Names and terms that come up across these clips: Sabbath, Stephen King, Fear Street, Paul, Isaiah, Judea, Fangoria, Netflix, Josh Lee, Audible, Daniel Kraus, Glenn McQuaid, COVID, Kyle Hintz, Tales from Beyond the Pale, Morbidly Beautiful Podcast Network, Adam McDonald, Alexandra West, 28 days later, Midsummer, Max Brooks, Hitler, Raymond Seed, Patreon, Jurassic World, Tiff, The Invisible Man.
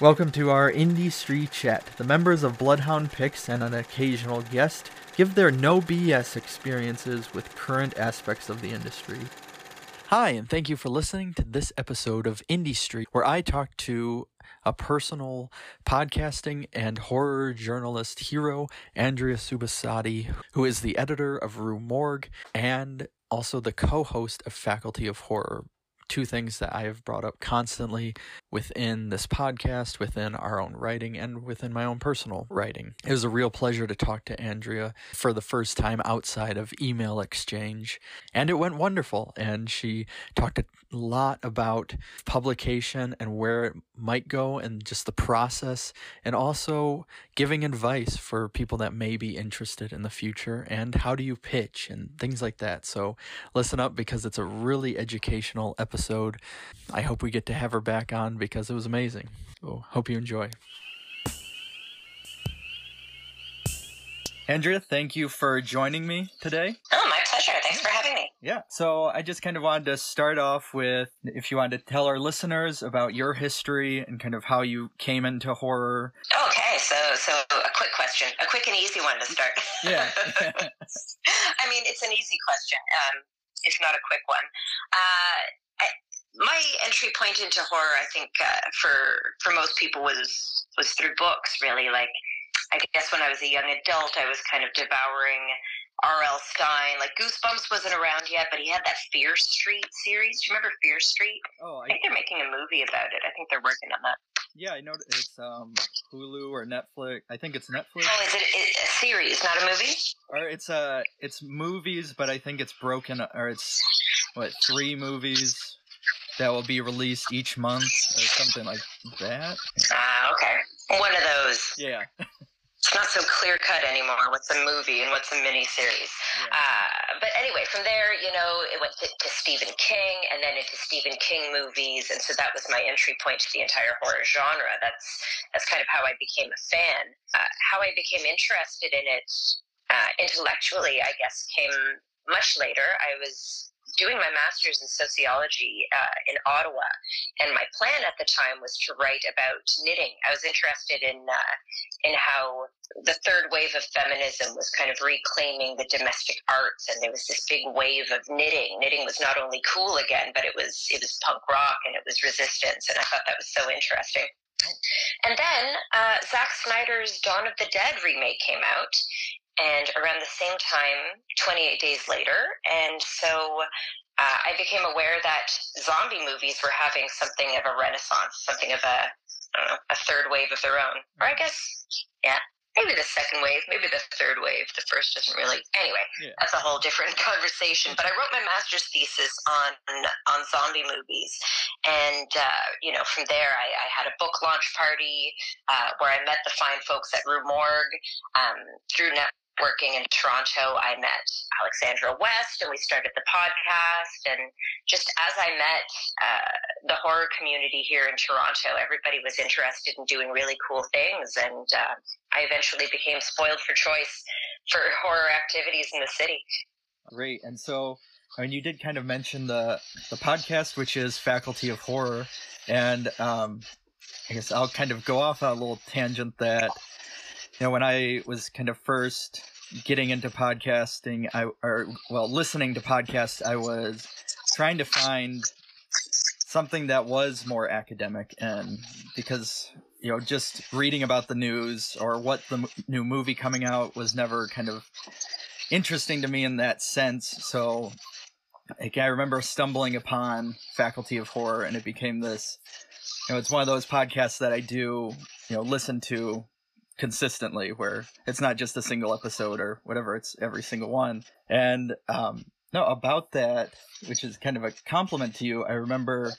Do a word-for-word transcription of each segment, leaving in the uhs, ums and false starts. Welcome to our industry chat. The members of Bloodhound Picks and an occasional guest give their no B S experiences with current aspects of the industry. Hi, and thank you for listening to this episode of Indie Street, where I talk to a personal podcasting and horror journalist hero, Andrea Subissati, who is the editor of Rue Morgue and also the co-host of Faculty of Horror. Two things that I have brought up constantly within this podcast, within our own writing, and within my own personal writing. It was a real pleasure to talk to Andrea for the first time outside of email exchange, and it went wonderful. And she talked a lot about publication and where it might go and just the process, and also giving advice for people that may be interested in the future and how do you pitch and things like that. So listen up, because it's a really educational episode. Episode. I hope we get to have her back on because it was amazing. So hope you enjoy. Andrea, thank you for joining me today. Oh, my pleasure. Thanks for having me. Yeah. So I just kind of wanted to start off with if you wanted to tell our listeners about your history and kind of how you came into horror. Okay. So, so a quick question, a quick and easy one to start. Yeah. I mean, it's an easy question. Um, it's not a quick one. Uh, I, my entry point into horror, I think, uh, for for most people was was through books, really. Like, I guess when I was a young adult, I was kind of devouring R L Stein. Like, Goosebumps wasn't around yet, but he had that Fear Street series. Do you remember Fear Street? Oh, I, I think they're making a movie about it. I think they're working on that. Yeah, I know it's um, Hulu or Netflix. I think it's Netflix. Oh, is it a series, not a movie? Or it's uh, it's movies, but I think it's broken. Or it's what three movies that will be released each month, or something like that. Ah, uh, okay, one of those. Yeah. It's not so clear-cut anymore what's a movie and what's a miniseries. Yeah. Uh, but anyway, from there, you know, it went to, to Stephen King and then into Stephen King movies. And so that was my entry point to the entire horror genre. That's that's kind of how I became a fan. Uh, how I became interested in it uh, intellectually, I guess, came much later. I was doing my master's in sociology uh, in Ottawa, and my plan at the time was to write about knitting. I was interested in uh, in how the third wave of feminism was kind of reclaiming the domestic arts, and there was this big wave of knitting. Knitting was not only cool again, but it was it was punk rock and it was resistance, and I thought that was so interesting. And then uh, Zack Snyder's Dawn of the Dead remake came out, and around the same time, twenty-eight days later. And so uh, I became aware that zombie movies were having something of a renaissance, something of a, I don't know, a third wave of their own. Or I guess, yeah, maybe the second wave, maybe the third wave. The first doesn't really, anyway, yeah. That's a whole different conversation. But I wrote my master's thesis on on zombie movies. And, uh, you know, from there, I, I had a book launch party uh, where I met the fine folks at Rue Morgue um, through networking. Working in Toronto, I met Alexandra West, and we started the podcast. And just as I met uh, the horror community here in Toronto, everybody was interested in doing really cool things. And uh, I eventually became spoiled for choice for horror activities in the city. Great. And so, I mean, you did kind of mention the, the podcast, which is Faculty of Horror. And um, I guess I'll kind of go off on a little tangent that, you know, when I was kind of first getting into podcasting, I or well, listening to podcasts, I was trying to find something that was more academic, and because, you know, just reading about the news or what the m- new movie coming out was never kind of interesting to me in that sense. So, like, I remember stumbling upon Faculty of Horror, and it became this, you know, it's one of those podcasts that I do, you know, listen to consistently, where it's not just a single episode or whatever, it's every single one. And um no about that, which is kind of a compliment to you, I remember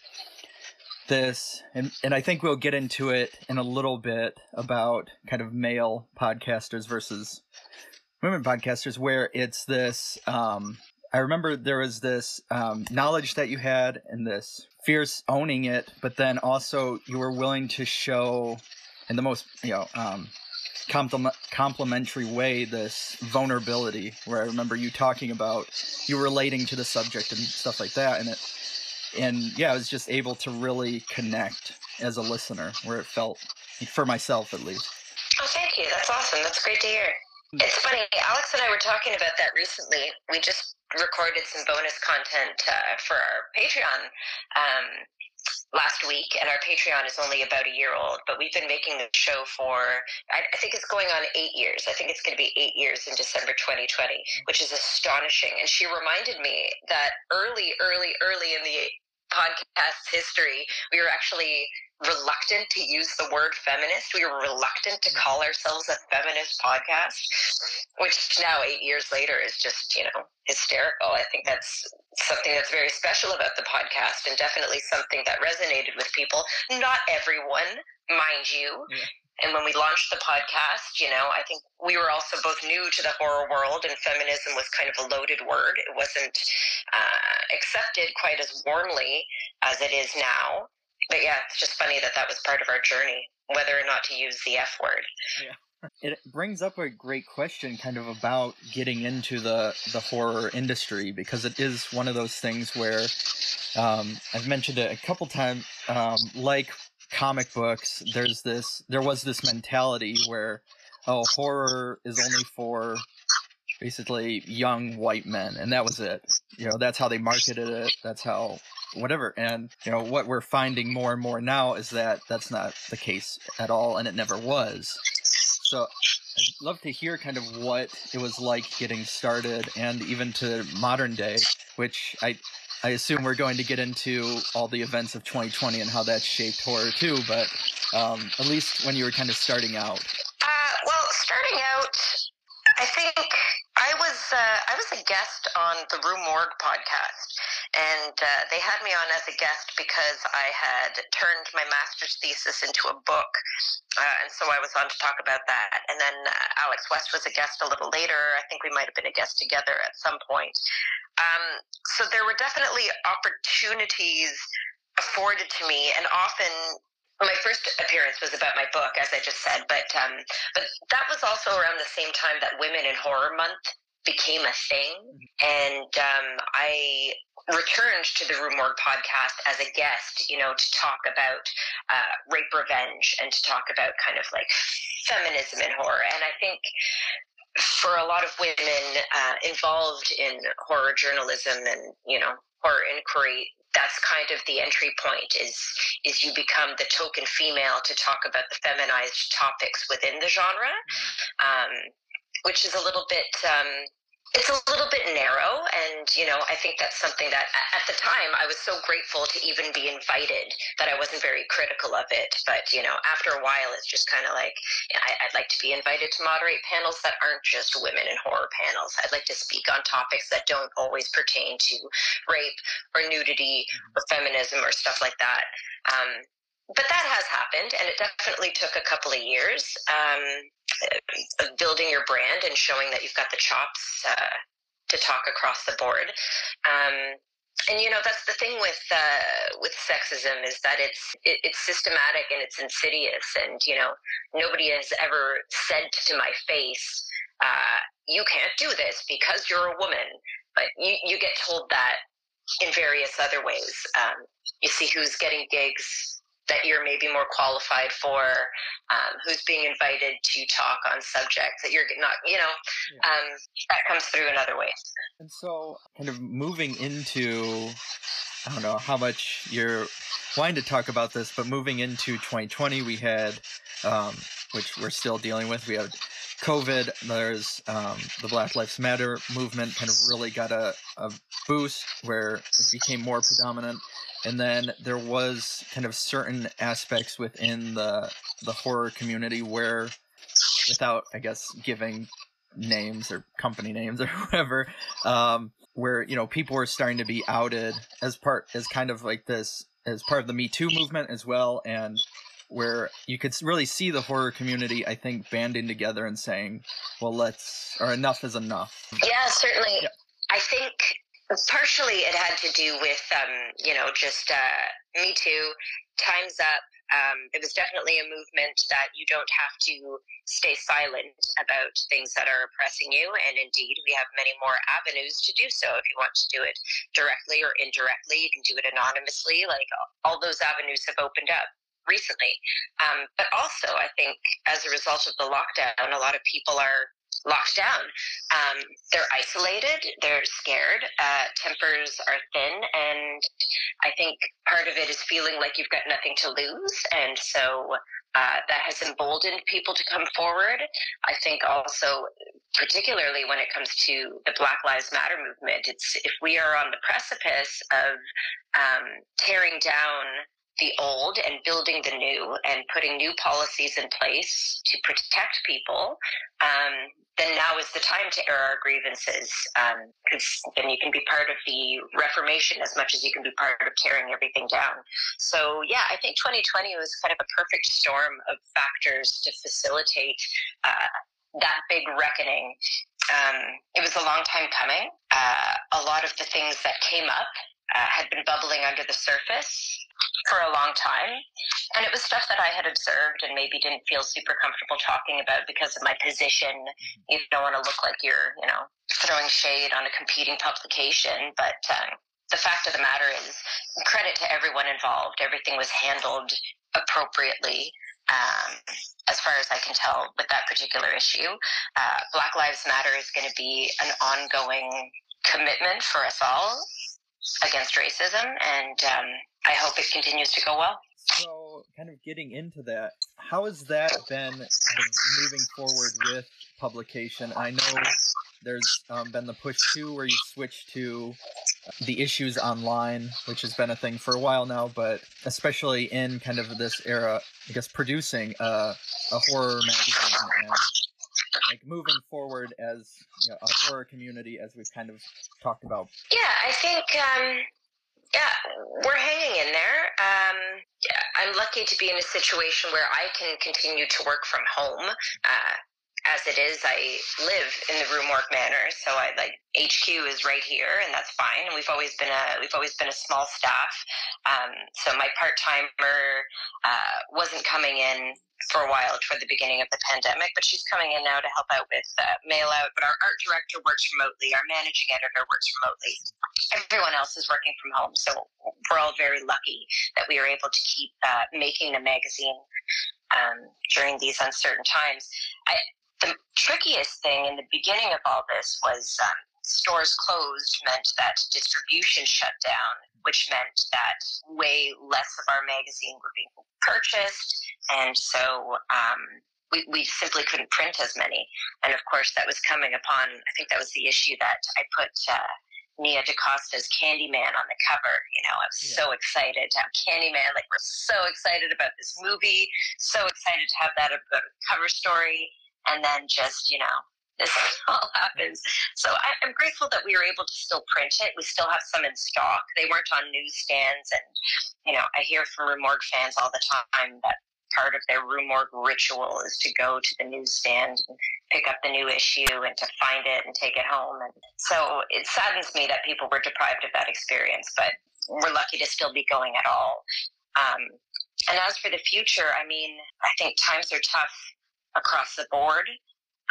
this, and, and I think we'll get into it in a little bit about kind of male podcasters versus women podcasters, where it's this um I remember there was this um knowledge that you had and this fierce owning it, but then also you were willing to show in the most, you know, um complimentary way this vulnerability, where I remember you talking about you relating to the subject and stuff like that, and it and yeah I was just able to really connect as a listener, where it felt, for myself at least. Oh, thank you. That's awesome. That's great to hear. It's funny. Alex and I were talking about that recently. We just recorded some bonus content uh, for our Patreon um, last week, and our Patreon is only about a year old, but we've been making the show for, I, I think it's going on eight years. I think it's going to be eight years in December twenty twenty, which is astonishing. And she reminded me that early, early, early in the podcast history, we were actually reluctant to use the word feminist. We were reluctant to call ourselves a feminist podcast, which now eight years later is just, you know, hysterical. I think that's something that's very special about the podcast, and definitely something that resonated with people. Not everyone, mind you. Yeah. And when we launched the podcast, you know, I think we were also both new to the horror world, and feminism was kind of a loaded word. It wasn't uh, accepted quite as warmly as it is now. But yeah, it's just funny that that was part of our journey, whether or not to use the F word. Yeah. It brings up a great question kind of about getting into the, the horror industry, because it is one of those things where um, I've mentioned it a couple times, um, like comic books, there's this, there was this mentality where, oh, horror is only for basically young white men, and that was it. You know, that's how they marketed it. That's how whatever. And, you know, what we're finding more and more now is that that's not the case at all, and it never was. So I'd love to hear kind of what it was like getting started, and even to modern day, which I I assume we're going to get into all the events of twenty twenty and how that shaped horror too, but um, at least when you were kind of starting out. Uh, well, starting out, I think I was uh, I was a guest on the Rue Morgue podcast, and uh, they had me on as a guest because I had turned my master's thesis into a book, uh, and so I was on to talk about that. And then uh, Alex West was a guest a little later. I think we might have been a guest together at some point. Um, so there were definitely opportunities afforded to me, and often my first appearance was about my book, as I just said, but, um, but that was also around the same time that Women in Horror Month became a thing, and um, I returned to the Rue Morgue podcast as a guest, you know, to talk about uh, rape revenge and to talk about kind of like feminism in horror, and I think for a lot of women uh, involved in horror journalism and, you know, horror inquiry, that's kind of the entry point, is is you become the token female to talk about the feminized topics within the genre, um, which is a little bit, um, it's a little bit narrow. And, you know, I think that's something that at the time I was so grateful to even be invited that I wasn't very critical of it. But, you know, after a while, it's just kind of like, I, I'd like to be invited to moderate panels that aren't just women in horror panels. I'd like to speak on topics that don't always pertain to rape or nudity or feminism or stuff like that. Um, but that has happened, and it definitely took a couple of years. Um, of building your brand and showing that you've got the chops uh, to talk across the board. Um, and, you know, that's the thing with uh, with sexism, is that it's it, it's systematic and it's insidious. And, you know, nobody has ever said to my face, uh, you can't do this because you're a woman. But you, you get told that in various other ways. Um, you see who's getting gigs that you're maybe more qualified for, um, who's being invited to talk on subjects that you're not, you know, yeah. um, that comes through in other ways. And so kind of moving into, I don't know how much you're wanting to talk about this, but moving into twenty twenty, we had, um, which we're still dealing with, we had COVID, there's um, the Black Lives Matter movement kind of really got a, a boost where it became more predominant. And then there was kind of certain aspects within the the horror community where, without, I guess, giving names or company names or whatever, um, where, you know, people were starting to be outed as part, as kind of like this, as part of the Me Too movement as well. And where you could really see the horror community, I think, banding together and saying, well, let's, or enough is enough. Yeah, certainly. Yeah. I think partially it had to do with, um, you know, just uh, Me Too, Time's Up. Um, it was definitely a movement that you don't have to stay silent about things that are oppressing you. And indeed, we have many more avenues to do so. If you want to do it directly or indirectly, you can do it anonymously. Like all those avenues have opened up. recently. Um, but also, I think as a result of the lockdown, a lot of people are locked down. Um, they're isolated, they're scared, uh, tempers are thin, and I think part of it is feeling like you've got nothing to lose, and so uh, that has emboldened people to come forward. I think also, particularly when it comes to the Black Lives Matter movement, it's if we are on the precipice of um, tearing down the old and building the new and putting new policies in place to protect people, um, then now is the time to air our grievances, because um, then you can be part of the reformation as much as you can be part of tearing everything down. So yeah, I think twenty twenty was kind of a perfect storm of factors to facilitate uh, that big reckoning. Um, it was a long time coming. Uh, a lot of the things that came up uh, had been bubbling under the surface for a long time, and it was stuff that I had observed and maybe didn't feel super comfortable talking about because of my position. You don't want to look like you're, you know, throwing shade on a competing publication, but um, the fact of the matter is, credit to everyone involved, everything was handled appropriately, um, as far as I can tell, with that particular issue. Uh, Black Lives Matter is going to be an ongoing commitment for us all against racism, and um, I hope it continues to go well. So, kind of getting into that, how has that been kind of moving forward with publication? I know there's um, been the push to where you switch to the issues online, which has been a thing for a while now, but especially in kind of this era, I guess, producing a, a horror magazine and like moving forward as, you know, a horror community, as we've kind of talked about. Yeah, I think... Um... Yeah, we're hanging in there. Um, I'm lucky to be in a situation where I can continue to work from home. Uh, as it is, I live in the Rue Morgue Manor, so I like H Q is right here, and that's fine. And we've always been a we've always been a small staff, um, so my part timer uh, wasn't coming in for a while toward the beginning of the pandemic, but she's coming in now to help out with uh, mail out. But our art director works remotely, our managing editor works remotely. Everyone else is working from home, so we're all very lucky that we are able to keep uh, making the magazine um, during these uncertain times. I, the trickiest thing in the beginning of all this was um, stores closed meant that distribution shut down, which meant that way less of our magazine were being purchased, and so um, we, we simply couldn't print as many. And of course, that was coming upon, I think that was the issue that I put uh, Nia DaCosta's Candyman on the cover. You know, I was yeah. so excited to have Candyman, like we're so excited about this movie, so excited to have that about a cover story, and then just, you know, this all happens. So I, I'm grateful that we were able to still print it. We still have some in stock. They weren't on newsstands. And, you know, I hear from Rue Morgue fans all the time that part of their Rue Morgue ritual is to go to the newsstand and pick up the new issue and to find it and take it home. And so it saddens me that people were deprived of that experience, but we're lucky to still be going at all. Um, and as for the future, I mean, I think times are tough across the board.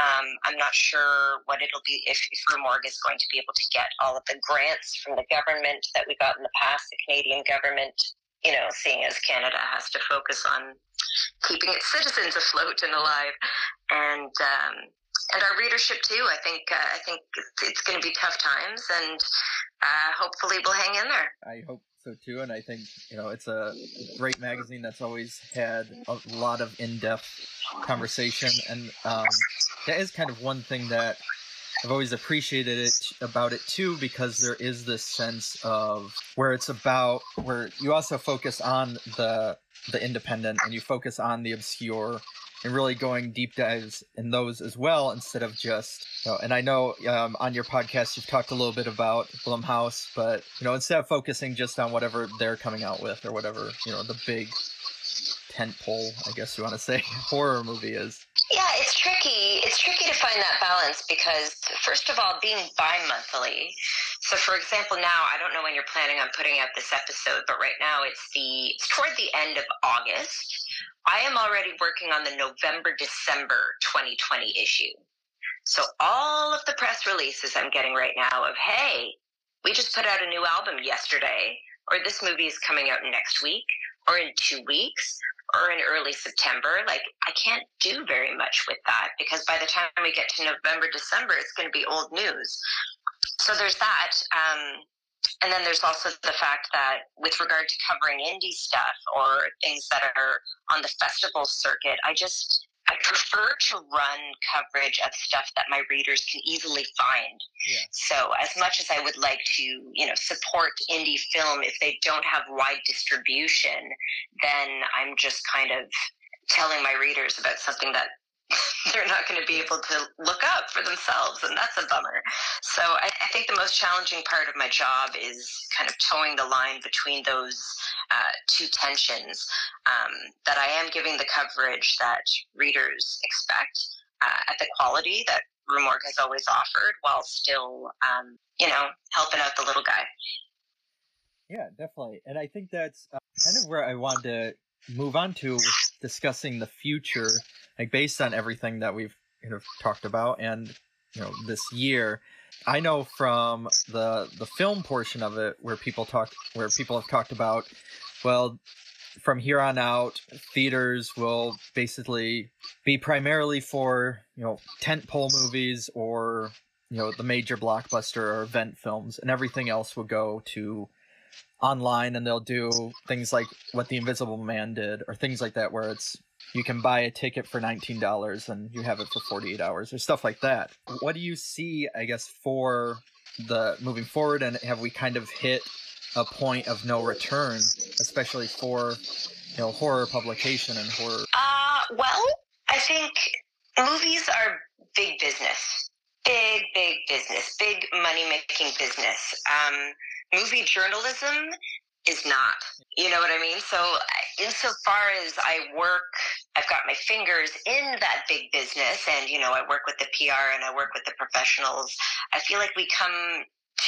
Um, I'm not sure what it'll be, if, if Rue Morgue is going to be able to get all of the grants from the government that we got in the past, the Canadian government, you know, seeing as Canada has to focus on keeping its citizens afloat and alive, and um, and our readership too. I think uh, I think it's going to be tough times, and uh, hopefully we'll hang in there. I hope so too, and I think, you know, it's a great magazine that's always had a lot of in-depth conversation, and um, that is kind of one thing that I've always appreciated it about it too, because there is this sense of where it's about where you also focus on the the independent and you focus on the obscure, and really going deep dives in those as well, instead of just, you know, and I know um, on your podcast, you've talked a little bit about Blumhouse, but, you know, instead of focusing just on whatever they're coming out with or whatever, you know, the big tentpole, I guess you want to say, horror movie is. Yeah, it's tricky. It's tricky to find that balance because, first of all, being bi-monthly. So, for example, now, I don't know when you're planning on putting out this episode, but right now it's the it's toward the end of August. I am already working on the November, December twenty twenty issue. So all of the press releases I'm getting right now of, hey, we just put out a new album yesterday, or this movie is coming out next week, or in two weeks, or in early September, like I can't do very much with that, because by the time we get to November, December, it's going to be old news. So there's that. Um, and then there's also the fact that with regard to covering indie stuff or things that are on the festival circuit, I just, I prefer to run coverage of stuff that my readers can easily find. Yeah. So as much as I would like to, you know, support indie film, if they don't have wide distribution, then I'm just kind of telling my readers about something that they're not going to be able to look up for themselves, and that's a bummer. So I, I think the most challenging part of my job is kind of towing the line between those uh, two tensions, um, that I am giving the coverage that readers expect uh, at the quality that Rue Morgue has always offered, while still, um, you know, helping out the little guy. Yeah, definitely. And I think that's uh, kind of where I wanted to move on to, with discussing the future. Like, based on everything that we've kind of talked about and, you know, this year, I know from the the film portion of it where people talk, where people have talked about, well, from here on out, theaters will basically be primarily for, you know, tentpole movies or, you know, the major blockbuster or event films, and everything else will go to online, and they'll do things like what The Invisible Man did or things like that, where it's, you can buy a ticket for nineteen dollars and you have it for forty-eight hours or stuff like that. What do you see, I guess, for the moving forward? And have we kind of hit a point of no return, especially for, you know, horror publication and horror? Uh, well, I think movies are big business, big, big business, big money-making business. Um, movie journalism is not, you know what I mean? So insofar as I work, I've got my fingers in that big business, and, you know, I work with the P R and I work with the professionals. I feel like we come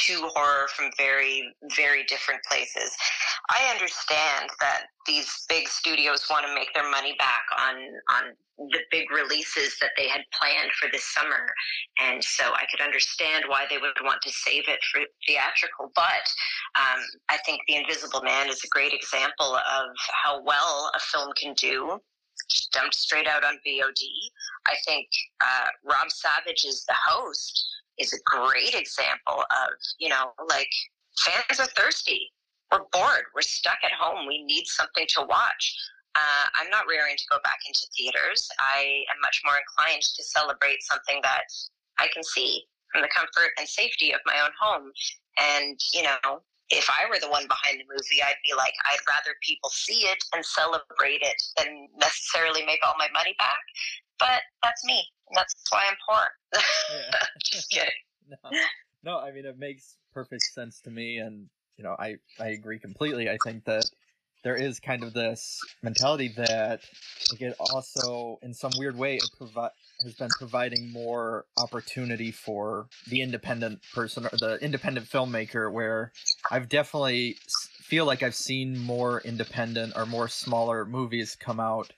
to horror from very, very different places. I understand that these big studios want to make their money back on, on the big releases that they had planned for this summer. And so I could understand why they would want to save it for theatrical. But um, I think The Invisible Man is a great example of how well a film can do dumped straight out on V O D. I think uh, Rob Savage is the host is a great example of, you know, like, fans are thirsty. We're bored. We're stuck at home. We need something to watch. Uh, I'm not raring to go back into theaters. I am much more inclined to celebrate something that I can see from the comfort and safety of my own home. And, you know, if I were the one behind the movie, I'd be like, I'd rather people see it and celebrate it than necessarily make all my money back. But that's me. That's why I'm poor. Yeah. Just kidding. No. no, I mean, it makes perfect sense to me. And, you know, I, I agree completely. I think that there is kind of this mentality that, like, it also, in some weird way, it provi- has been providing more opportunity for the independent person or the independent filmmaker, where I've definitely feel like I've seen more independent or more smaller movies come out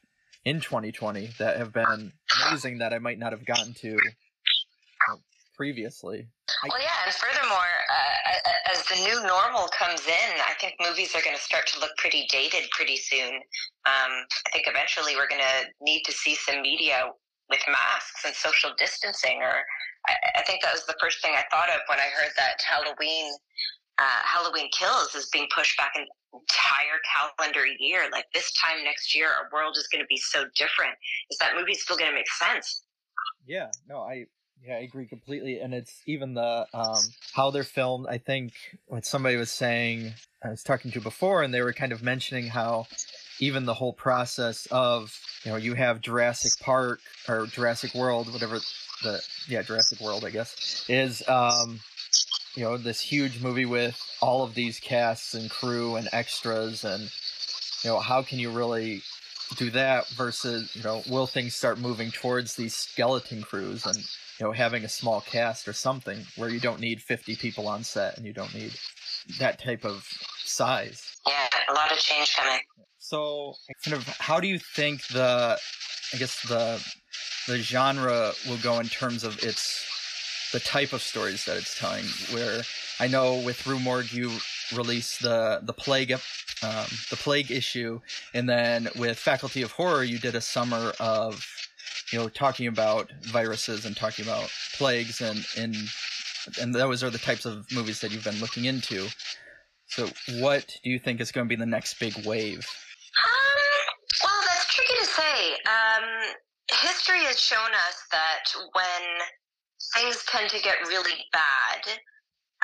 in twenty twenty that have been amazing that I might not have gotten to, you know, previously. Well, yeah, and furthermore, uh, as the new normal comes in, I think movies are going to start to look pretty dated pretty soon. Um, I think eventually we're going to need to see some media with masks and social distancing. Or I, I think that was the first thing I thought of when I heard that Halloween, uh, Halloween Kills is being pushed back in entire calendar year. Like, this time next year our world is going to be so different. Is that movie still going to make sense? Yeah, no, I yeah I agree completely. And it's even the um how they're filmed. I think what somebody was saying, I was talking to before, and they were kind of mentioning how even the whole process of, you know, you have Jurassic Park or Jurassic World, whatever the yeah Jurassic World I guess is, um you know, this huge movie with all of these casts and crew and extras, and, you know, how can you really do that versus, you know, will things start moving towards these skeleton crews and, you know, having a small cast or something where you don't need fifty people on set and you don't need that type of size? Yeah, a lot of change coming. So, kind of, how do you think the, I guess the, the genre will go in terms of its, the type of stories that it's telling? Where I know with Rue Morgue you release the the plague um, the plague issue. And then with Faculty of Horror, you did a summer of, you know, talking about viruses and talking about plagues, and, and, and those are the types of movies that you've been looking into. So what do you think is going to be the next big wave? Um, well, that's tricky to say. Um, history has shown us that when things tend to get really bad,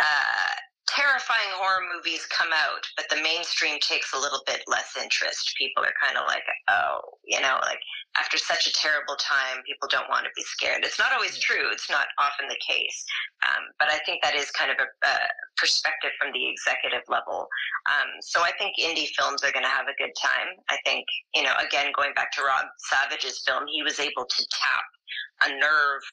uh, terrifying horror movies come out, but the mainstream takes a little bit less interest. People are kind of like, oh, you know, like after such a terrible time, people don't want to be scared. It's not always true. It's not often the case. Um, but I think that is kind of a, a perspective from the executive level. Um, so I think indie films are going to have a good time. I think, you know, again, going back to Rob Savage's film, he was able to tap a nerve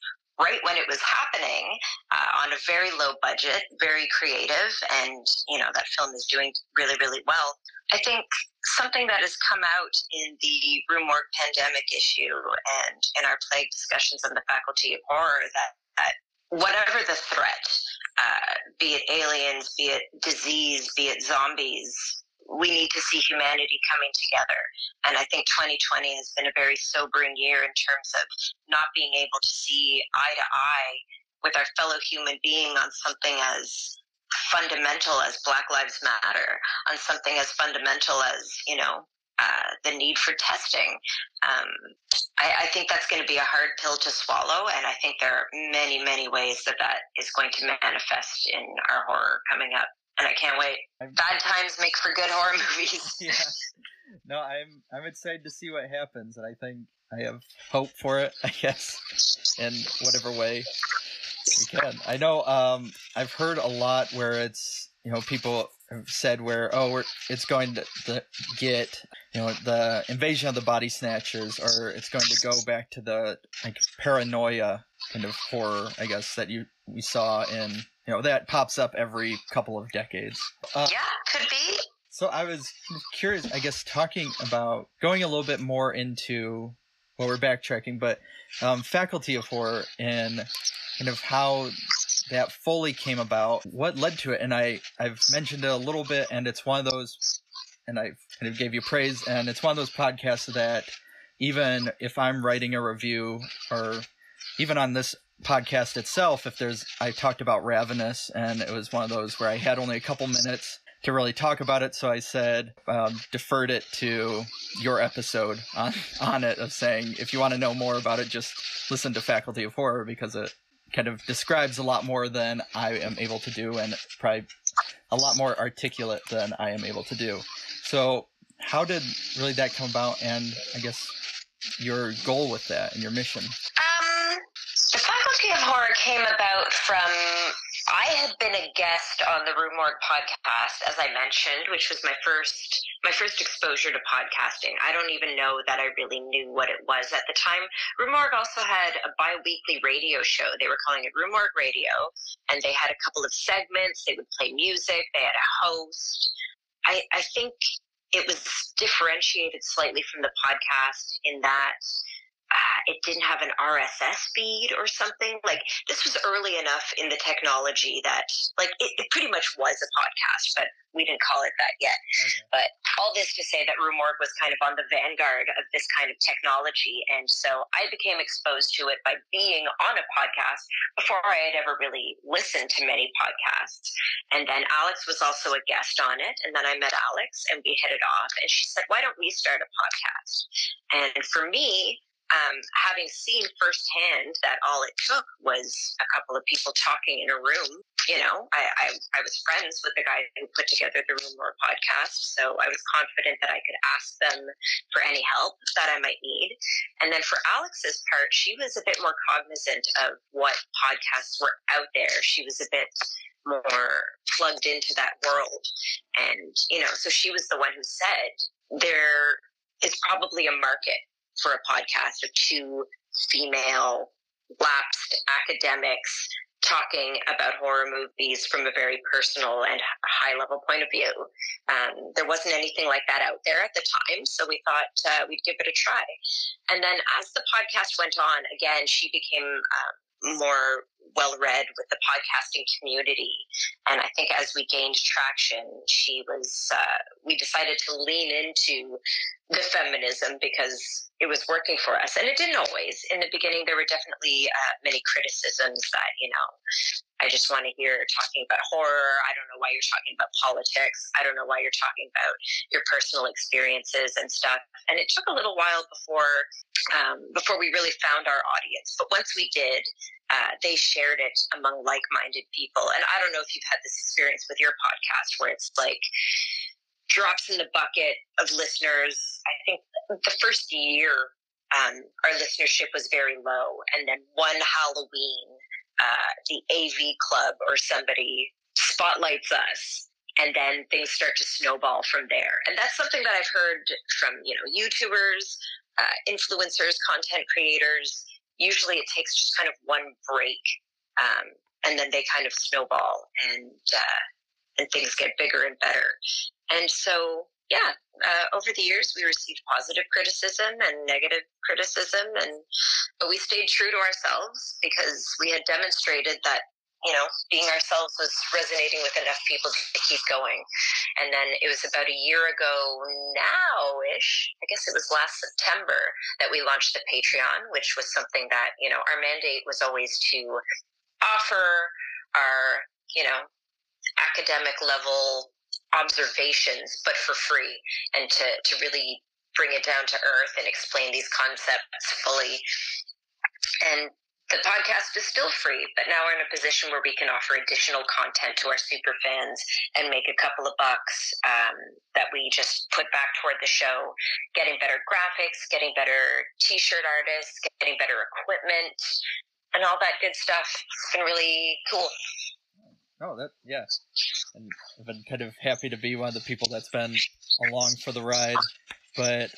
right when it was happening, uh, on a very low budget, very creative, and, you know, that film is doing really, really well. I think something that has come out in the Rue Morgue pandemic issue and in our plague discussions on the Faculty of Horror, that, that whatever the threat, uh, be it aliens, be it disease, be it zombies, we need to see humanity coming together. And I think twenty twenty has been a very sobering year in terms of not being able to see eye to eye with our fellow human being on something as fundamental as Black Lives Matter, on something as fundamental as, you know, uh, the need for testing. Um, I, I think that's going to be a hard pill to swallow. And I think there are many, many ways that that is going to manifest in our horror coming up. And I can't wait. Bad times make for good horror movies. Yeah. No, I'm I'm excited to see what happens, and I think I have hope for it, I guess, in whatever way we can. I know um, I've heard a lot where it's, you know, people have said where, oh, we're, it's going to the, get, you know, the invasion of the body snatchers, or it's going to go back to the like paranoia kind of horror, I guess, that you we saw in... You know, that pops up every couple of decades. Uh, yeah, could be. So I was curious, I guess, talking about going a little bit more into, well, we're backtracking, but um, Faculty of Horror and kind of how that fully came about, what led to it. And I, I've mentioned it a little bit, and it's one of those, and I kind of gave you praise, and it's one of those podcasts that even if I'm writing a review or even on this podcast itself, if there's I talked about Ravenous, and it was one of those where I had only a couple minutes to really talk about it, so I said um, deferred it to your episode on, on it, of saying if you want to know more about it, just listen to Faculty of Horror, because it kind of describes a lot more than I am able to do, and probably a lot more articulate than I am able to do. So how did really that come about, and I guess your goal with that and your mission? The Faculty of Horror came about from, I had been a guest on the Rue Morgue podcast, as I mentioned, which was my first my first exposure to podcasting. I don't even know that I really knew what it was at the time. Rue Morgue also had a bi-weekly radio show. They were calling it Rue Morgue Radio, and they had a couple of segments. They would play music. They had a host. I, I think it was differentiated slightly from the podcast in that Uh, it didn't have an R S S feed or something. Like, this was early enough in the technology that, like, it, it pretty much was a podcast, but we didn't call it that yet. Okay. But all this to say that Rue Morgue was kind of on the vanguard of this kind of technology, and so I became exposed to it by being on a podcast before I had ever really listened to many podcasts. And then Alex was also a guest on it, and then I met Alex, and we hit it off, and she said, why don't we start a podcast? And for me... Um, having seen firsthand that all it took was a couple of people talking in a room, you know, I, I, I was friends with the guy who put together the Rue Morgue podcast, so I was confident that I could ask them for any help that I might need. And then for Alex's part, she was a bit more cognizant of what podcasts were out there. She was a bit more plugged into that world. And, you know, so she was the one who said, there is probably a market for a podcast of two female lapsed academics talking about horror movies from a very personal and high level point of view. Um, there wasn't anything like that out there at the time, so we thought uh, we'd give it a try. And then as the podcast went on, again, she became uh, more well-read with the podcasting community. And I think as we gained traction, she was, uh, we decided to lean into the feminism because it was working for us. And it didn't always. In the beginning, there were definitely uh, many criticisms that, you know, I just want to hear talking about horror. I don't know why you're talking about politics. I don't know why you're talking about your personal experiences and stuff. And it took a little while before um, before we really found our audience. But once we did, uh, they shared it among like-minded people. And I don't know if you've had this experience with your podcast where it's like drops in the bucket of listeners. I think the first year um, our listenership was very low. And then one Halloween, Uh, the A V club or somebody spotlights us, and then things start to snowball from there. And that's something that I've heard from, you know, YouTubers, uh, influencers, content creators. Usually it takes just kind of one break, um, and then they kind of snowball and, uh, and things get bigger and better. And so, yeah, uh, over the years we received positive criticism and negative criticism, and but we stayed true to ourselves because we had demonstrated that, you know, being ourselves was resonating with enough people to keep going. And then it was about a year ago now-ish, I guess it was last September, that we launched the Patreon, which was something that, you know, our mandate was always to offer our, you know, academic level observations, but for free, and to, to really bring it down to earth and explain these concepts fully. And the podcast is still free, but now we're in a position where we can offer additional content to our super fans and make a couple of bucks um, that we just put back toward the show, getting better graphics, getting better t-shirt artists, getting better equipment, and all that good stuff. It's been really cool. Oh, that, yeah. And I've been kind of happy to be one of the people that's been along for the ride. But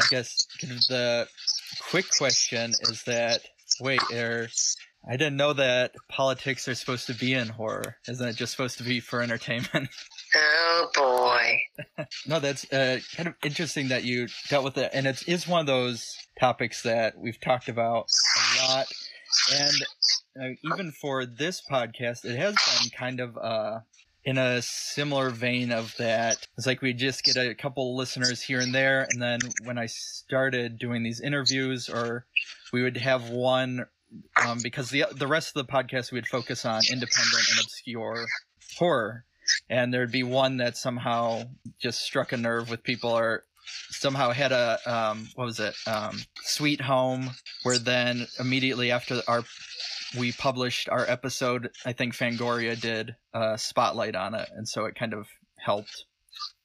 I guess kind of the quick question is that, wait, er, I didn't know that politics are supposed to be in horror. Isn't it just supposed to be for entertainment? Oh, boy. No, that's uh, kind of interesting that you dealt with it. And it is one of those topics that we've talked about a lot. And Uh, even for this podcast, it has been kind of uh, in a similar vein of that. It's like we just get a couple listeners here and there, and then when I started doing these interviews, or we would have one, um, because the the rest of the podcast we would focus on independent and obscure horror, and there'd be one that somehow just struck a nerve with people, or somehow had a, um, what was it, um, Sweet Home, where then immediately after our... we published our episode, I think Fangoria did a spotlight on it, and so it kind of helped,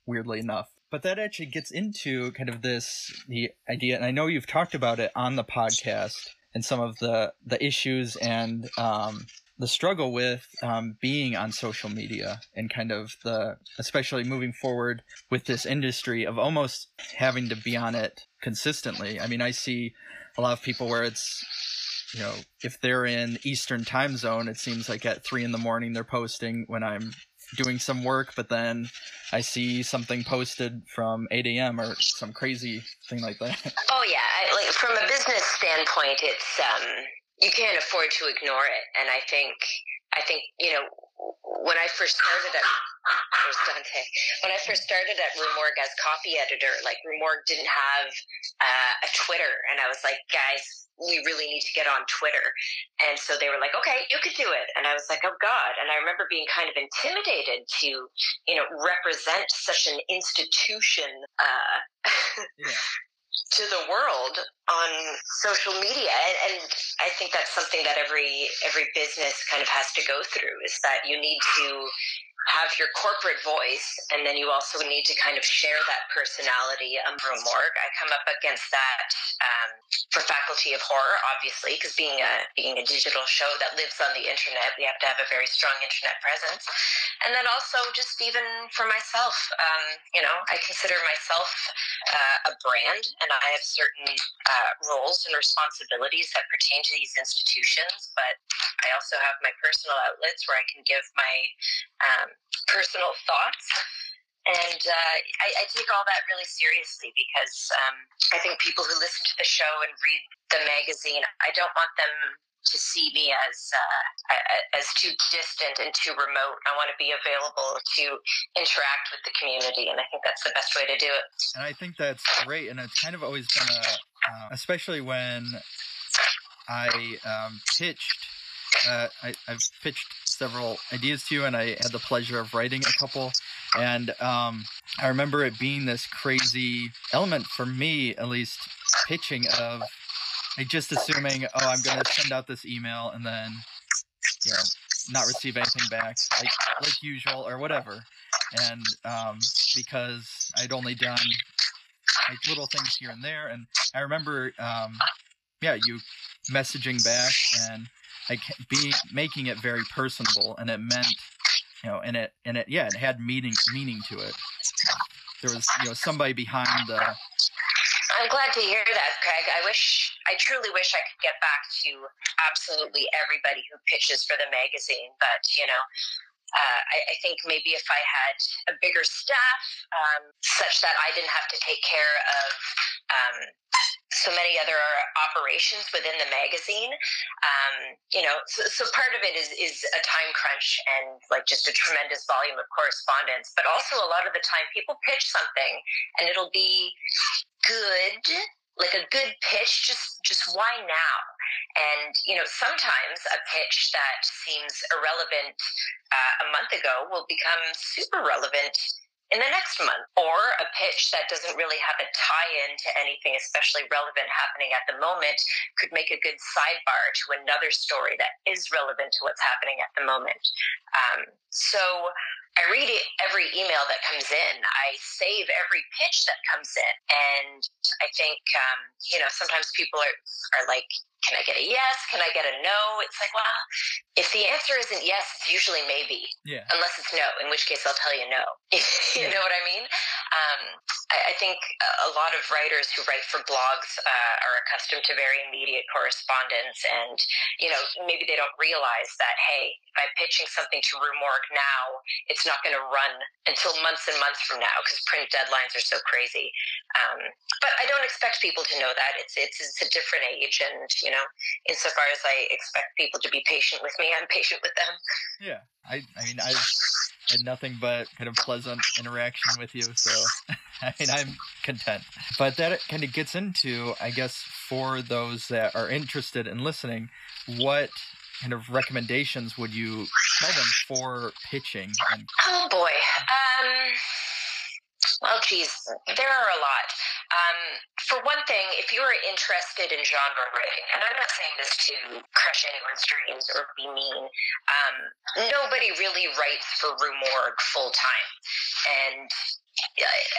weirdly enough. But that actually gets into kind of this, the idea, and I know you've talked about it on the podcast, and some of the, the issues and um, the struggle with um, being on social media, and kind of the, especially moving forward with this industry of almost having to be on it consistently. I mean, I see a lot of people where it's, you know, if they're in Eastern time zone, it seems like at three in the morning they're posting when I'm doing some work, but then I see something posted from eight a.m. or some crazy thing like that. Oh, yeah. I, like, from a business standpoint, it's um, you can't afford to ignore it. And I think, I think, you know, when I first started at There's Dante. When I first started at Rue Morgue as copy editor, like Rue Morgue didn't have uh, a Twitter, and I was like, guys, we really need to get on Twitter. And so they were like, okay, you could do it. And I was like, oh God. And I remember being kind of intimidated to, you know, represent such an institution uh, yeah. to the world on social media. And, and I think that's something that every every business kind of has to go through, is that you need to have your corporate voice, and then you also need to kind of share that personality. Um, Rue Morgue, I come up against that um, for Faculty of Horror, obviously, because being a being a digital show that lives on the internet, we have to have a very strong internet presence. And then also just even for myself, um, you know, I consider myself uh, a brand, and I have certain uh, roles and responsibilities that pertain to these institutions, but I also have my personal outlets where I can give my um, personal thoughts. And uh, I, I take all that really seriously because um, I think people who listen to the show and read the magazine, I don't want them to see me as uh, as too distant and too remote. I want to be available to interact with the community, and I think that's the best way to do it. And I think that's great, and it's kind of always been a, uh, especially when I um, pitched, uh, I, I've pitched several ideas to you, and I had the pleasure of writing a couple. And um, I remember it being this crazy element for me, at least, pitching of, like, just assuming, oh, I'm going to send out this email and then, you know, not receive anything back, like, like usual or whatever. And um, because I'd only done, like, little things here and there. And I remember, um, yeah, you messaging back and, like, be making it very personable. And it meant, you know, and it, and it, yeah, it had meaning, meaning to it. There was, you know, somebody behind the, I'm glad to hear that, Craig. I wish, I truly wish I could get back to absolutely everybody who pitches for the magazine. But, you know, uh, I, I think maybe if I had a bigger staff, um, such that I didn't have to take care of um, so many other operations within the magazine, um, you know, so, so part of it is, is a time crunch and, like, just a tremendous volume of correspondence. But also a lot of the time people pitch something and it'll be good, like a good pitch, just just why now? And, you know, sometimes a pitch that seems irrelevant uh, a month ago will become super relevant in the next month, or a pitch that doesn't really have a tie-in to anything especially relevant happening at the moment could make a good sidebar to another story that is relevant to what's happening at the moment. Um, so I read every email that comes in. I save every pitch that comes in. And I think, um, you know, sometimes people are, are like, can I get a yes? Can I get a no? It's like, well, if the answer isn't yes, it's usually maybe. Yeah. Unless it's no, in which case I'll tell you no. You yeah. know what I mean? Um, I, I think a lot of writers who write for blogs uh, are accustomed to very immediate correspondence. And, you know, maybe they don't realize that, hey, if I'm pitching something to Rue Morgue now, it's not going to run until months and months from now because print deadlines are so crazy. Um, but I don't expect people to know that. It's, it's, it's a different age, and, you know, insofar as I expect people to be patient with me, I'm patient with them. Yeah. I, I mean, I've had nothing but kind of pleasant interaction with you, so I mean, I'm content. But that kind of gets into, I guess, for those that are interested in listening, what kind of recommendations would you tell them for pitching? And- oh, boy. Um, well, geez, there are a lot. Um, for one thing, if you are interested in genre writing, and I'm not saying this to crush anyone's dreams or be mean, um, nobody really writes for Rue Morgue full-time. And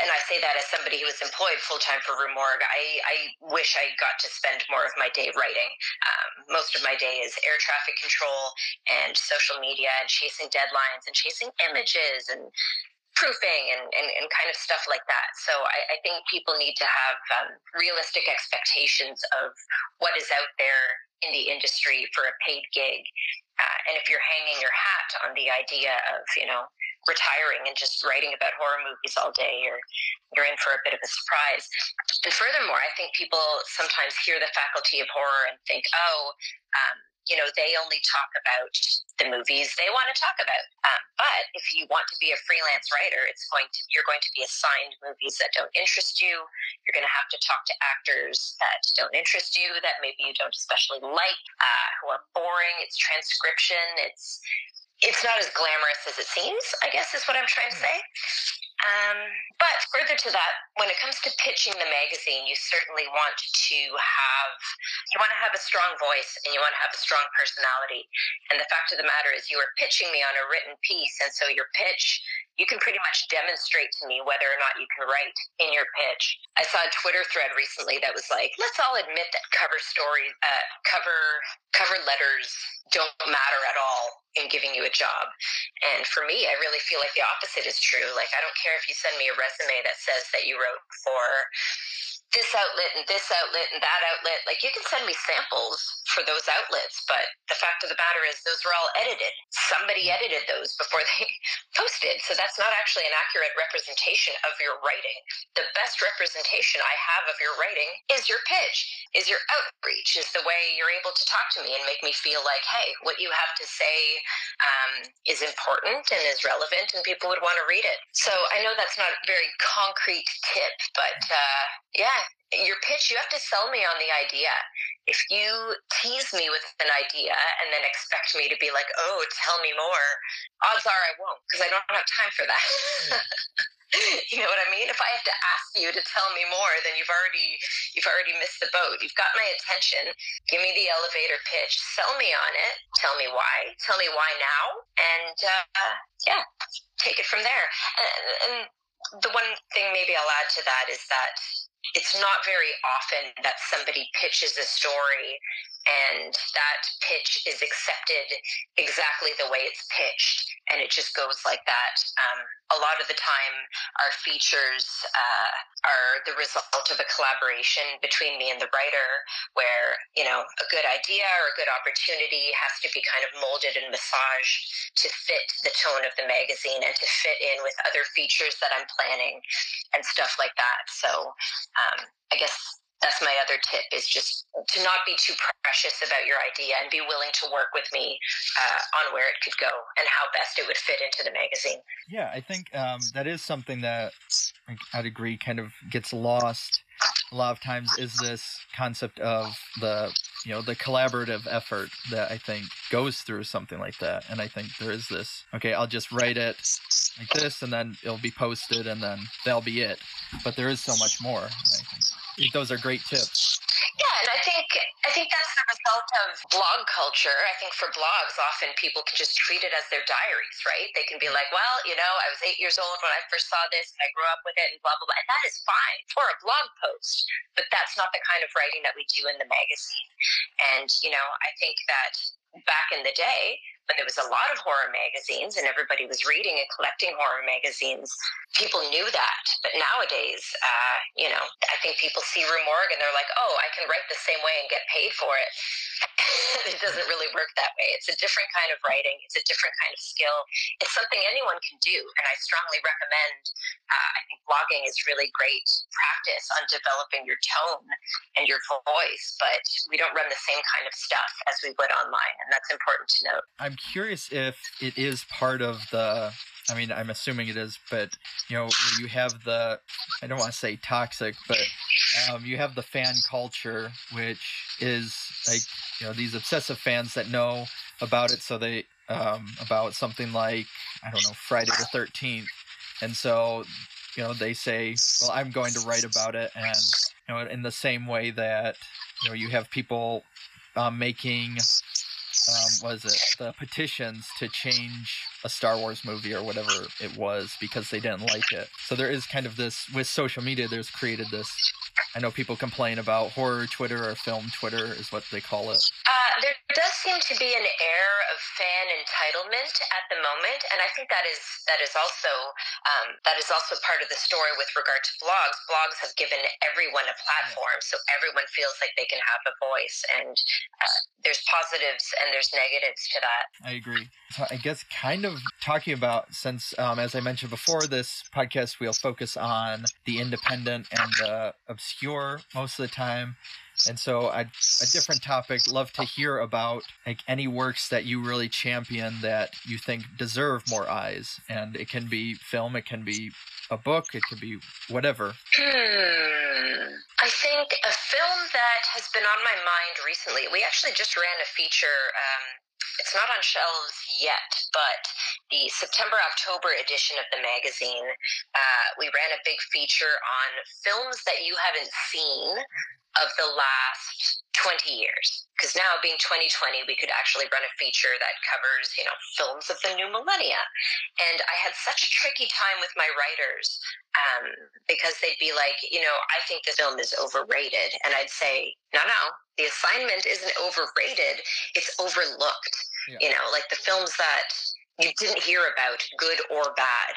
and I say that as somebody who is employed full-time for Rue Morgue. I, I wish I got to spend more of my day writing. Um, most of my day is air traffic control and social media and chasing deadlines and chasing images and proofing and, and, and kind of stuff like that. So I, I think people need to have um, realistic expectations of what is out there in the industry for a paid gig. Uh, and if you're hanging your hat on the idea of, you know, retiring and just writing about horror movies all day, you're, you're in for a bit of a surprise. And furthermore, I think people sometimes hear the Faculty of Horror and think, oh, um, you know, they only talk about the movies they want to talk about. Um, but if you want to be a freelance writer, it's going to, you're going to be assigned movies that don't interest you. You're going to have to talk to actors that don't interest you, that maybe you don't especially like, uh, who are boring. It's transcription. It's it's not as glamorous as it seems, I guess is what I'm trying to say. Um, but further to that, when it comes to pitching the magazine, you certainly want to have, you want to have a strong voice and you want to have a strong personality. And the fact of the matter is you are pitching me on a written piece. And so your pitch, you can pretty much demonstrate to me whether or not you can write in your pitch. I saw a Twitter thread recently that was like, let's all admit that cover stories, uh, cover, cover letters don't matter at all in giving you a job. And for me, I really feel like the opposite is true. Like, I don't care if you send me a resume that says that you wrote for this outlet and this outlet and that outlet. Like, you can send me samples for those outlets, but the fact of the matter is those were all edited. Somebody edited those before they posted, so that's not actually an accurate representation of your writing. The best representation I have of your writing is your pitch, is your outreach, is the way you're able to talk to me and make me feel like, hey, what you have to say um, is important and is relevant and people would want to read it. So I know that's not a very concrete tip, but uh, yeah, your pitch, you have to sell me on the idea. If you tease me with an idea and then expect me to be like, oh, tell me more, odds are I won't, because I don't have time for that. Yeah. You know what I mean? If I have to ask you to tell me more, then you've already you've already missed the boat. You've got my attention. Give me the elevator pitch. Sell me on it. Tell me why. Tell me why now. And, uh, yeah, take it from there. And, and the one thing maybe I'll add to that is that it's not very often that somebody pitches a story and that pitch is accepted exactly the way it's pitched, and it just goes like that. Um, a lot of the time, our features uh, are the result of a collaboration between me and the writer, where, you know, a good idea or a good opportunity has to be kind of molded and massaged to fit the tone of the magazine and to fit in with other features that I'm planning and stuff like that. So um, I guess that's my other tip, is just to not be too precious about your idea and be willing to work with me uh, on where it could go and how best it would fit into the magazine. Yeah, I think um, that is something that I'd agree kind of gets lost a lot of times, is this concept of the, you know, the collaborative effort that I think goes through something like that. And I think there is this, okay, I'll just write it like this and then it'll be posted and then that'll be it. But there is so much more, I think. Those are great tips. Yeah, and I think I think that's the result of blog culture. I think for blogs, often people can just treat it as their diaries, right? They can be like, well, you know, I was eight years old when I first saw this, and I grew up with it, and blah, blah, blah. And that is fine for a blog post, but that's not the kind of writing that we do in the magazine. And, you know, I think that back in the day, when there was a lot of horror magazines and everybody was reading and collecting horror magazines, people knew that. But nowadays, uh, you know, I think people see Rue Morgue and they're like, oh, I can write the same way and get paid for it. It doesn't really work that way. It's a different kind of writing. It's a different kind of skill. It's something anyone can do. And I strongly recommend, uh, I think blogging is really great practice on developing your tone and your voice, but we don't run the same kind of stuff as we would online. And that's important to note. I I'm curious if it is part of the, I mean, I'm assuming it is, but, you know, you have the, I don't want to say toxic, but um, you have the fan culture, which is like, you know, these obsessive fans that know about it. So they, um, about something like, I don't know, Friday the thirteenth. And so, you know, they say, well, I'm going to write about it. And, you know, in the same way that, you know, you have people um, making, Um, was it the petitions to change a Star Wars movie or whatever it was because they didn't like it. So there is kind of this, with social media, there's created this, I know people complain about horror Twitter or film Twitter is what they call it. Uh, there does seem to be an air of fan entitlement at the moment, and I think that is that is also um, that is also part of the story with regard to blogs. Blogs have given everyone a platform, so everyone feels like they can have a voice, and uh, there's positives and there's negatives to that. I agree. So I guess kind of talking about, since um, as I mentioned before, this podcast we'll focus on the independent and the obscure most of the time. And so I'd, a different topic, love to hear about like any works that you really champion that you think deserve more eyes. And it can be film, it can be a book, it could be whatever. Hmm. I think a film that has been on my mind recently, we actually just ran a feature, um, it's not on shelves yet, but the September-October edition of the magazine, uh, we ran a big feature on films that you haven't seen of the last twenty years, because now being twenty twenty, we could actually run a feature that covers, you know, films of the new millennia. And I had such a tricky time with my writers um, because they'd be like, you know, I think this film is overrated. And I'd say, no, no, the assignment isn't overrated. It's overlooked. Yeah. You know, like the films that you didn't hear about, good or bad.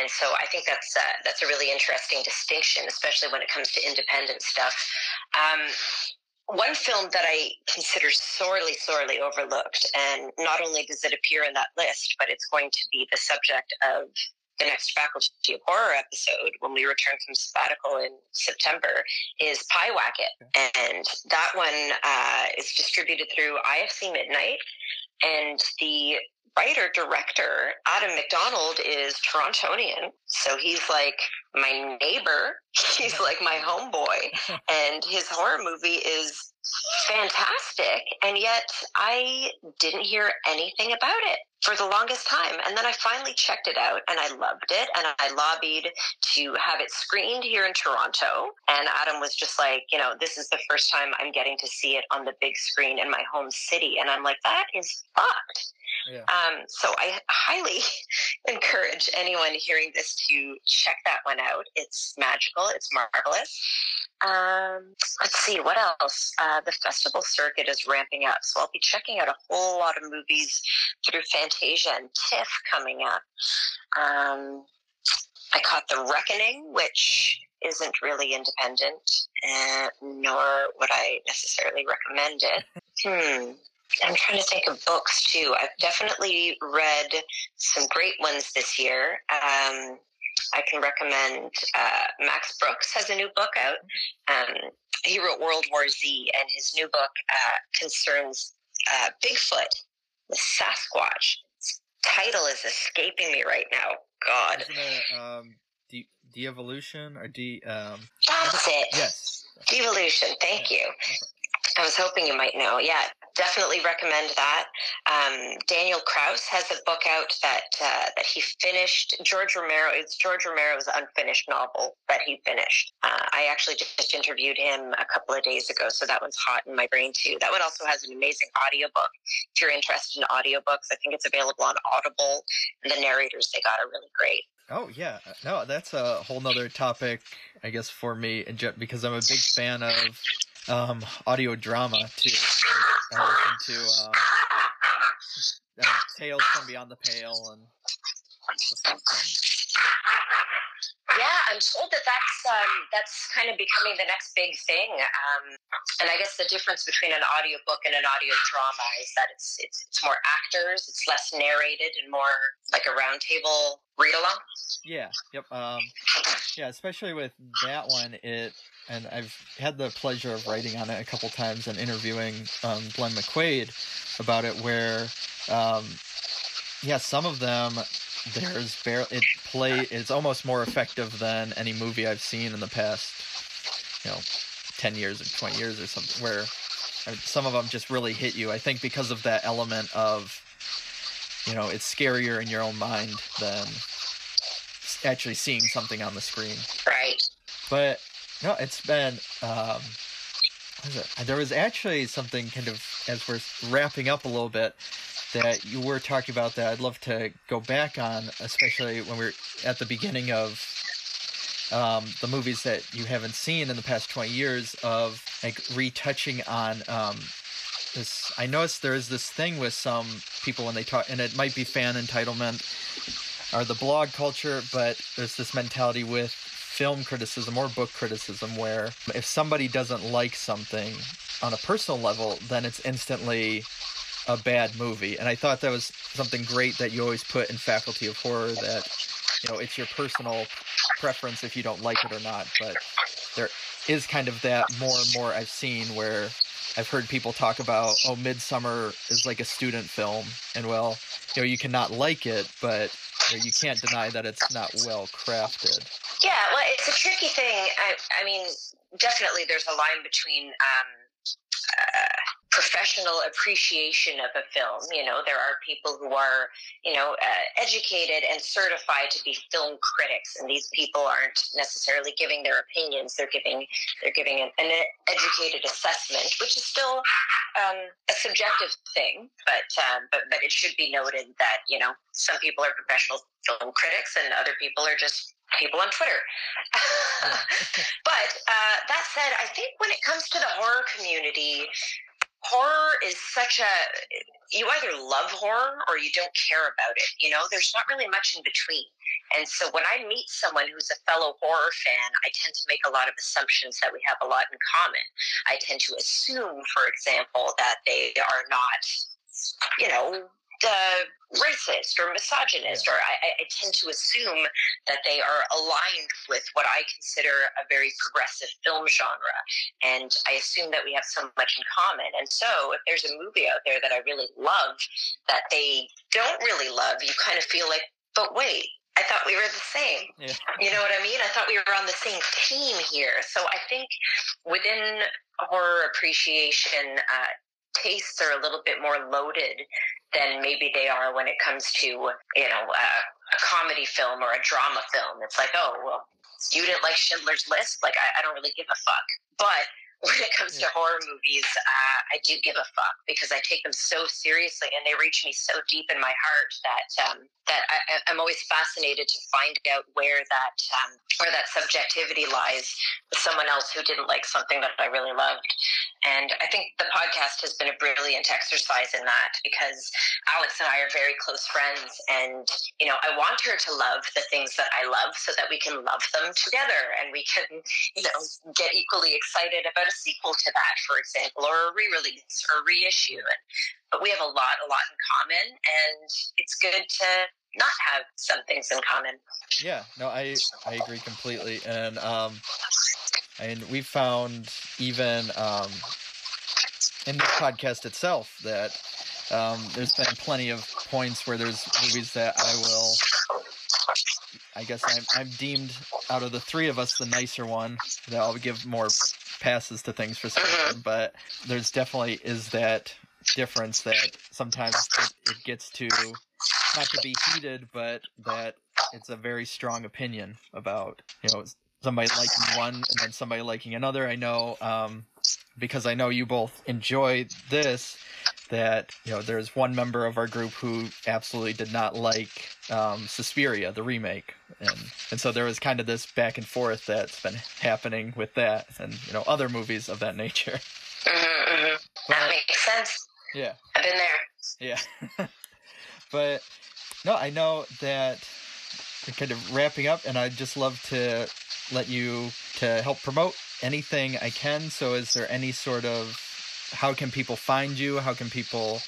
And so I think that's uh, that's a really interesting distinction, especially when it comes to independent stuff. Um, one film that I consider sorely, sorely overlooked, and not only does it appear in that list, but it's going to be the subject of the next Faculty of Horror episode when we return from sabbatical in September, is Pie Wacket. And that one uh, is distributed through I F C Midnight, and the writer-director, Adam McDonald, is Torontonian, so he's like my neighbor, he's like my homeboy, and his horror movie is fantastic, and yet I didn't hear anything about it for the longest time, and then I finally checked it out, and I loved it, and I lobbied to have it screened here in Toronto, and Adam was just like, you know, this is the first time I'm getting to see it on the big screen in my home city, and I'm like, that is fucked. Yeah. Um, so I highly encourage anyone hearing this to check that one out. It's magical. It's marvelous. Um, let's see, what else? Uh, the festival circuit is ramping up, so I'll be checking out a whole lot of movies through Fantasia and Tiff coming up. Um, I caught The Reckoning, which isn't really independent, uh, nor would I necessarily recommend it. Hmm. I'm trying to think of books, too. I've definitely read some great ones this year. Um, I can recommend uh, Max Brooks has a new book out. Um, he wrote World War Z, and his new book uh, concerns uh, Bigfoot, the Sasquatch. Its title is escaping me right now. God. Isn't it, um, de- De-Evolution? Or de- um... That's it. Yes. De-Evolution. Thank yeah. you. I was hoping you might know. Yeah, definitely recommend that. Um, Daniel Kraus has a book out that uh, that he finished. George Romero. It's George Romero's unfinished novel that he finished. Uh, I actually just interviewed him a couple of days ago, so that one's hot in my brain too. That one also has an amazing audiobook. If you're interested in audiobooks, I think it's available on Audible. And the narrators they got are really great. Oh, yeah. No, that's a whole nother topic, I guess, for me, because I'm a big fan of um audio drama too. I listen to um, uh, Tales from Beyond the Pale and yeah I'm told that that's um that's kind of becoming the next big thing, um and I guess the difference between an audio book and an audio drama is that it's it's, it's more actors, it's less narrated and more like a round table read along. Yeah yep um yeah especially with that one, it and I've had the pleasure of writing on it a couple times and interviewing um, Glenn McQuaid about it, where, um, yeah, some of them, there's barely, it play, it's almost more effective than any movie I've seen in the past, you know, ten years or twenty years or something, where some of them just really hit you. I think because of that element of, you know, it's scarier in your own mind than actually seeing something on the screen. Right. But... No, it's been, um, what is it? There was actually something kind of, as we're wrapping up a little bit, that you were talking about that I'd love to go back on, especially when we're at the beginning of um, the movies that you haven't seen in the past twenty years, of like retouching on um, this. I noticed there is this thing with some people when they talk, and it might be fan entitlement or the blog culture, but there's this mentality with film criticism or book criticism where if somebody doesn't like something on a personal level, then it's instantly a bad movie. And I thought that was something great that you always put in Faculty of Horror, that, you know, it's your personal preference if you don't like it or not. But there is kind of that more and more I've seen where I've heard people talk about, oh, Midsummer is like a student film. And, well, you know, you cannot like it, but you can't deny that it's not well crafted. Yeah, well, it's a tricky thing. I, I mean, definitely there's a line between um, uh, professional appreciation of a film. You know, there are people who are, you know, uh, educated and certified to be film critics, and these people aren't necessarily giving their opinions. They're giving they're giving an, an educated assessment, which is still um, a subjective thing, but, um, but but it should be noted that, you know, some people are professional film critics and other people are just people on Twitter. But uh, that said, I think when it comes to the horror community, horror is such a, you either love horror or you don't care about it. You know, there's not really much in between. And so when I meet someone who's a fellow horror fan, I tend to make a lot of assumptions that we have a lot in common. I tend to assume, for example, that they are not, you know, Uh, racist or misogynist, or I, I tend to assume that they are aligned with what I consider a very progressive film genre, and I assume that we have so much in common. And so if there's a movie out there that I really love that they don't really love, you kind of feel like, but wait, I thought we were the same. Yeah. You know what I mean? I thought we were on the same team here. So I think within horror appreciation, uh, tastes are a little bit more loaded than maybe they are when it comes to, you know, uh, a comedy film or a drama film. It's like, oh, well, you didn't like Schindler's List? Like, I, I don't really give a fuck. But when it comes yeah. to horror movies, uh, I do give a fuck because I take them so seriously and they reach me so deep in my heart that um, that I, I'm always fascinated to find out where that um, where that subjectivity lies with someone else who didn't like something that I really loved. And I think the podcast has been a brilliant exercise in that because Alex and I are very close friends, and you know, I want her to love the things that I love so that we can love them together and we can, you know, get equally excited about a sequel to that, for example, or a re-release or a reissue. And, but we have a lot, a lot in common, and it's good to not have some things in common. Yeah, no, I I agree completely, and um, and we found even um in this podcast itself that um there's been plenty of points where there's movies that I will. I guess I'm, I'm deemed out of the three of us the nicer one. That I'll give more passes to things for some reason, but there's definitely is that difference that sometimes it, it gets to not to be heated, but that it's a very strong opinion about, you know, somebody liking one and then somebody liking another. I know um, because I know you both enjoy this. That, you know, there's one member of our group who absolutely did not like um, Suspiria, the remake. And and so there was kind of this back and forth that's been happening with that and, you know, other movies of that nature. Mm-hmm, mm-hmm. But, that makes sense. Yeah. I've been there. Yeah. But, no, I know that we're kind of wrapping up, and I'd just love to let you to help promote anything I can. So is there any sort of... How can people find you? How can people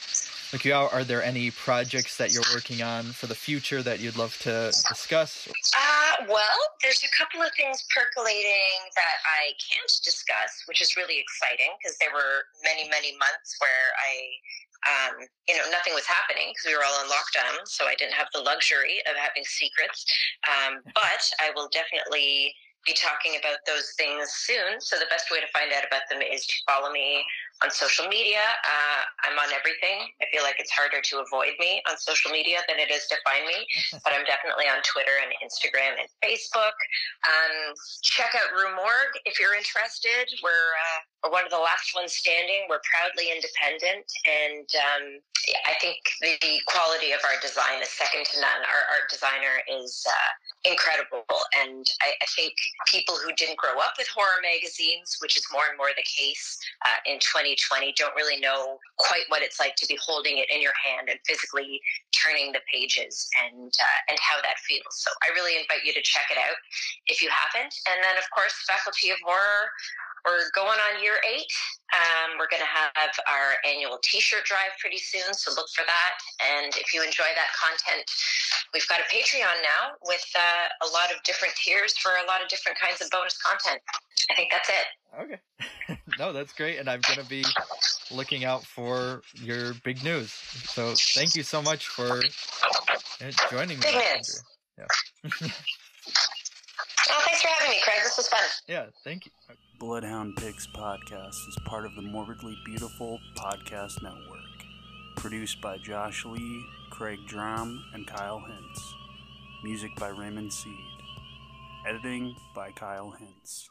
look you out? Are there any projects that you're working on for the future that you'd love to discuss? Uh, well, there's a couple of things percolating that I can't discuss, which is really exciting because there were many, many months where I... Um, you know, nothing was happening because we were all in lockdown, so I didn't have the luxury of having secrets. Um, but I will definitely be talking about those things soon. So the best way to find out about them is to follow me on social media. Uh, I'm on everything. I feel like it's harder to avoid me on social media than it is to find me, but I'm definitely on Twitter and Instagram and Facebook. Um, check out Rue Morgue if you're interested. We're, uh, we're one of the last ones standing. We're proudly independent, and um, I think the quality of our design is second to none. Our art designer is uh, incredible, and I, I think people who didn't grow up with horror magazines, which is more and more the case uh, in twenty twenty, don't really know quite what it's like to be holding it in your hand and physically turning the pages and uh, and how that feels. So I really invite you to check it out if you haven't. And then, of course, Faculty of Horror. We're going on year eight. Um, we're going to have our annual t-shirt drive pretty soon, so look for that. And if you enjoy that content, we've got a Patreon now with uh, a lot of different tiers for a lot of different kinds of bonus content. I think that's it. Okay. No, that's great, and I'm going to be looking out for your big news. So thank you so much for joining me. Big news. Yeah. Oh, thanks for having me, Craig. This was fun. Yeah, thank you. Bloodhound Picks podcast is part of the Morbidly Beautiful Podcast Network. Produced by Josh Lee, Craig Drum, and Kyle Hintz. Music by Raymond Seed. Editing by Kyle Hintz.